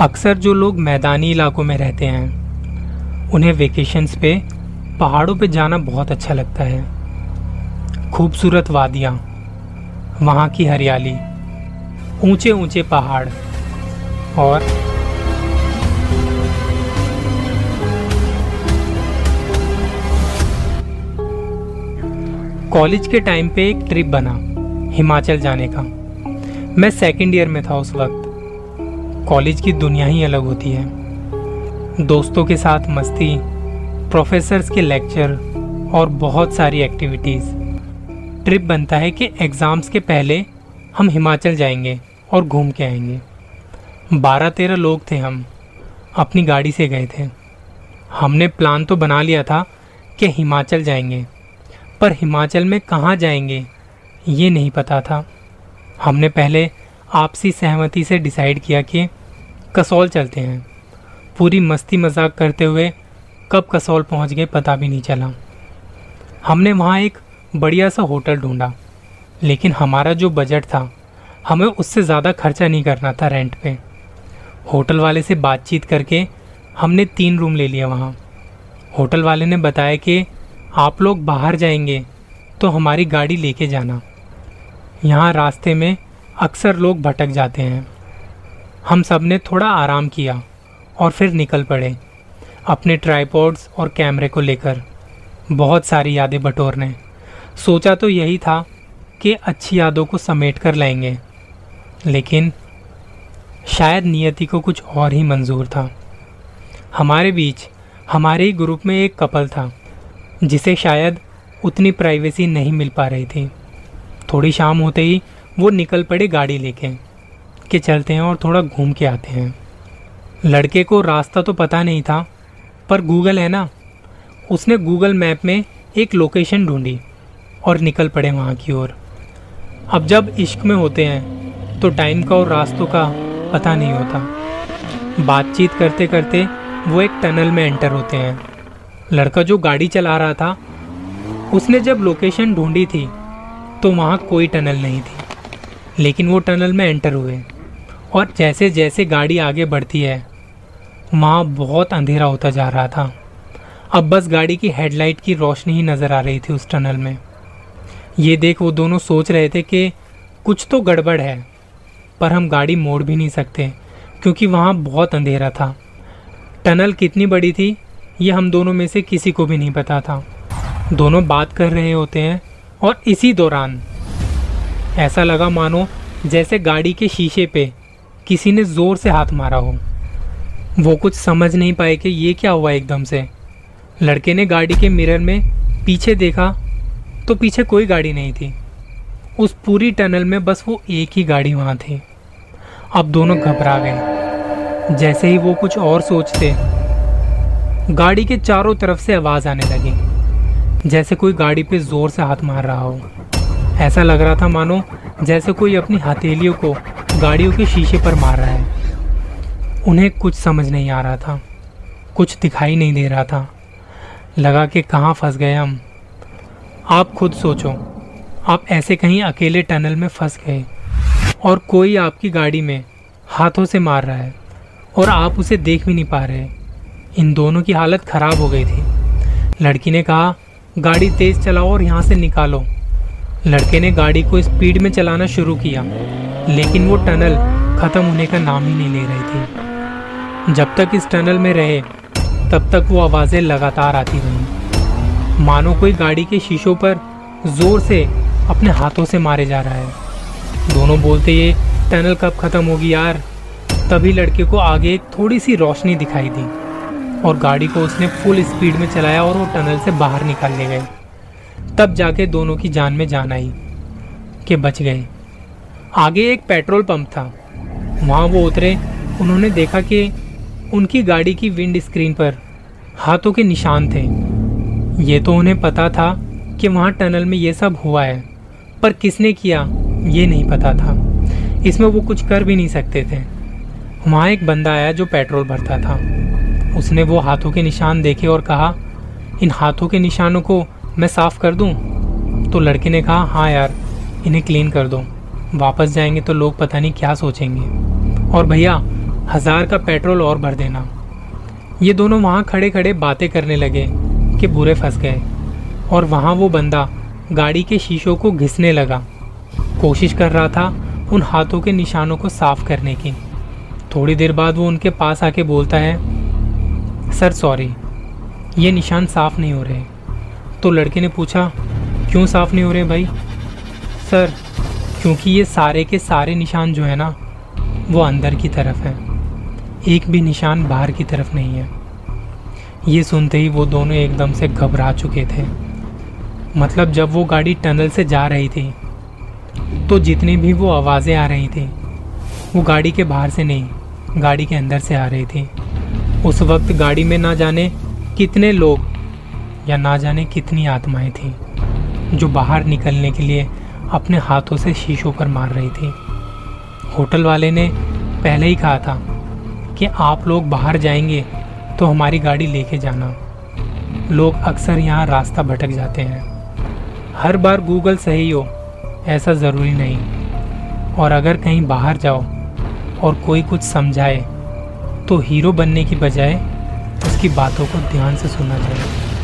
अक्सर जो लोग मैदानी इलाकों में रहते हैं उन्हें वेकेशंस पे पहाड़ों पे जाना बहुत अच्छा लगता है। खूबसूरत वादियाँ, वहाँ की हरियाली, ऊंचे ऊंचे पहाड़ और कॉलेज के टाइम पे एक ट्रिप बना हिमाचल जाने का। मैं सेकंड ईयर में था उस वक्त। कॉलेज की दुनिया ही अलग होती है। दोस्तों के साथ मस्ती, प्रोफेसर्स के लेक्चर और बहुत सारी एक्टिविटीज़। ट्रिप बनता है कि एग्ज़ाम्स के पहले हम हिमाचल जाएंगे और घूम के आएंगे। 12-13 लोग थे हम। अपनी गाड़ी से गए थे। हमने प्लान तो बना लिया था कि हिमाचल जाएंगे, पर हिमाचल में कहाँ जाएंगे ये नहीं पता था। हमने पहले आपसी सहमति से डिसाइड किया कि कसौल चलते हैं। पूरी मस्ती मजाक करते हुए कब कसौल पहुंच गए पता भी नहीं चला। हमने वहां एक बढ़िया सा होटल ढूंढा, लेकिन हमारा जो बजट था हमें उससे ज़्यादा खर्चा नहीं करना था रेंट पे। होटल वाले से बातचीत करके हमने 3 रूम ले लिया वहाँ। होटल वाले ने बताया कि आप लोग बाहर जाएंगे तो हमारी गाड़ी लेके जाना, यहाँ रास्ते में अक्सर लोग भटक जाते हैं। हम सब ने थोड़ा आराम किया और फिर निकल पड़े अपने ट्राइपॉड्स और कैमरे को लेकर, बहुत सारी यादें बटोरने। सोचा तो यही था कि अच्छी यादों को समेट कर लाएंगे, लेकिन शायद नियति को कुछ और ही मंजूर था। हमारे बीच हमारे ही ग्रुप में एक कपल था जिसे शायद उतनी प्राइवेसी नहीं मिल पा रही थी। थोड़ी शाम होते ही वो निकल पड़े गाड़ी लेके कि चलते हैं और थोड़ा घूम के आते हैं। लड़के को रास्ता तो पता नहीं था, पर गूगल है ना, उसने गूगल मैप में एक लोकेशन ढूंढी और निकल पड़े वहाँ की ओर। अब जब इश्क में होते हैं तो टाइम का और रास्तों का पता नहीं होता। बातचीत करते करते वो एक टनल में एंटर होते हैं। लड़का जो गाड़ी चला रहा था उसने जब लोकेशन ढूँढी थी तो वहाँ कोई टनल नहीं थी, लेकिन वो टनल में एंटर हुए और जैसे जैसे गाड़ी आगे बढ़ती है वहाँ बहुत अंधेरा होता जा रहा था। अब बस गाड़ी की हेडलाइट की रोशनी ही नज़र आ रही थी उस टनल में। ये देख वो दोनों सोच रहे थे कि कुछ तो गड़बड़ है, पर हम गाड़ी मोड़ भी नहीं सकते क्योंकि वहाँ बहुत अंधेरा था। टनल कितनी बड़ी थी ये हम दोनों में से किसी को भी नहीं पता था। दोनों बात कर रहे होते हैं और इसी दौरान ऐसा लगा मानो जैसे गाड़ी के शीशे पे किसी ने ज़ोर से हाथ मारा हो। वो कुछ समझ नहीं पाए कि ये क्या हुआ एकदम से। लड़के ने गाड़ी के मिरर में पीछे देखा तो पीछे कोई गाड़ी नहीं थी। उस पूरी टनल में बस वो एक ही गाड़ी वहाँ थी। अब दोनों घबरा गए। जैसे ही वो कुछ और सोचते गाड़ी के चारों तरफ से आवाज़ आने लगी, जैसे कोई गाड़ी पे ज़ोर से हाथ मार रहा हो। ऐसा लग रहा था मानो जैसे कोई अपनी हथेलियों को गाड़ियों के शीशे पर मार रहा है। उन्हें कुछ समझ नहीं आ रहा था, कुछ दिखाई नहीं दे रहा था। लगा कि कहाँ फंस गए हम। आप खुद सोचो, आप ऐसे कहीं अकेले टनल में फंस गए और कोई आपकी गाड़ी में हाथों से मार रहा है और आप उसे देख भी नहीं पा रहे। इन दोनों की हालत ख़राब हो गई थी। लड़की ने कहा गाड़ी तेज़ चलाओ और यहाँ से निकालो। लड़के ने गाड़ी को स्पीड में चलाना शुरू किया, लेकिन वो टनल ख़त्म होने का नाम ही नहीं ले रही थी। जब तक इस टनल में रहे तब तक वो आवाज़ें लगातार आती रहीं, मानो कोई गाड़ी के शीशों पर ज़ोर से अपने हाथों से मारे जा रहा है। दोनों बोलते ये टनल कब ख़त्म होगी यार। तभी लड़के को आगे एक थोड़ी सी रोशनी दिखाई दी और गाड़ी को उसने फुल स्पीड में चलाया और वो टनल से बाहर निकाल ले गए। तब जाके दोनों की जान में जान आई कि बच गए। आगे एक पेट्रोल पंप था, वहाँ वो उतरे। उन्होंने देखा कि उनकी गाड़ी की विंड स्क्रीन पर हाथों के निशान थे। ये तो उन्हें पता था कि वहाँ टनल में ये सब हुआ है, पर किसने किया ये नहीं पता था। इसमें वो कुछ कर भी नहीं सकते थे। वहाँ एक बंदा आया जो पेट्रोल भरता था। उसने वो हाथों के निशान देखे और कहा इन हाथों के निशानों को मैं साफ़ कर दूं? तो लड़के ने कहा हाँ यार, इन्हें क्लीन कर दो, वापस जाएंगे तो लोग पता नहीं क्या सोचेंगे। और भैया 1000 का पेट्रोल और भर देना। ये दोनों वहाँ खड़े खड़े बातें करने लगे कि बुरे फंस गए, और वहाँ वो बंदा गाड़ी के शीशों को घिसने लगा। कोशिश कर रहा था उन हाथों के निशानों को साफ करने की। थोड़ी देर बाद वो उनके पास आके बोलता है, सर सॉरी, ये निशान साफ़ नहीं हो रहे। तो लड़के ने पूछा, क्यों साफ़ नहीं हो रहे भाई? सर, क्योंकि ये सारे के सारे निशान जो है ना, वो अंदर की तरफ है, एक भी निशान बाहर की तरफ नहीं है। ये सुनते ही वो दोनों एकदम से घबरा चुके थे। मतलब जब वो गाड़ी टनल से जा रही थी तो जितनी भी वो आवाज़ें आ रही थी वो गाड़ी के बाहर से नहीं, गाड़ी के अंदर से आ रही थी। उस वक्त गाड़ी में ना जाने कितने लोग या ना जाने कितनी आत्माएं थीं जो बाहर निकलने के लिए अपने हाथों से शीशों पर मार रही थी। होटल वाले ने पहले ही कहा था कि आप लोग बाहर जाएंगे तो हमारी गाड़ी लेके जाना। लोग अक्सर यहाँ रास्ता भटक जाते हैं। हर बार गूगल सही हो ऐसा ज़रूरी नहीं। और अगर कहीं बाहर जाओ और कोई कुछ समझाए तो हीरो बनने की बजाय उसकी बातों को ध्यान से सुनना चाहिए।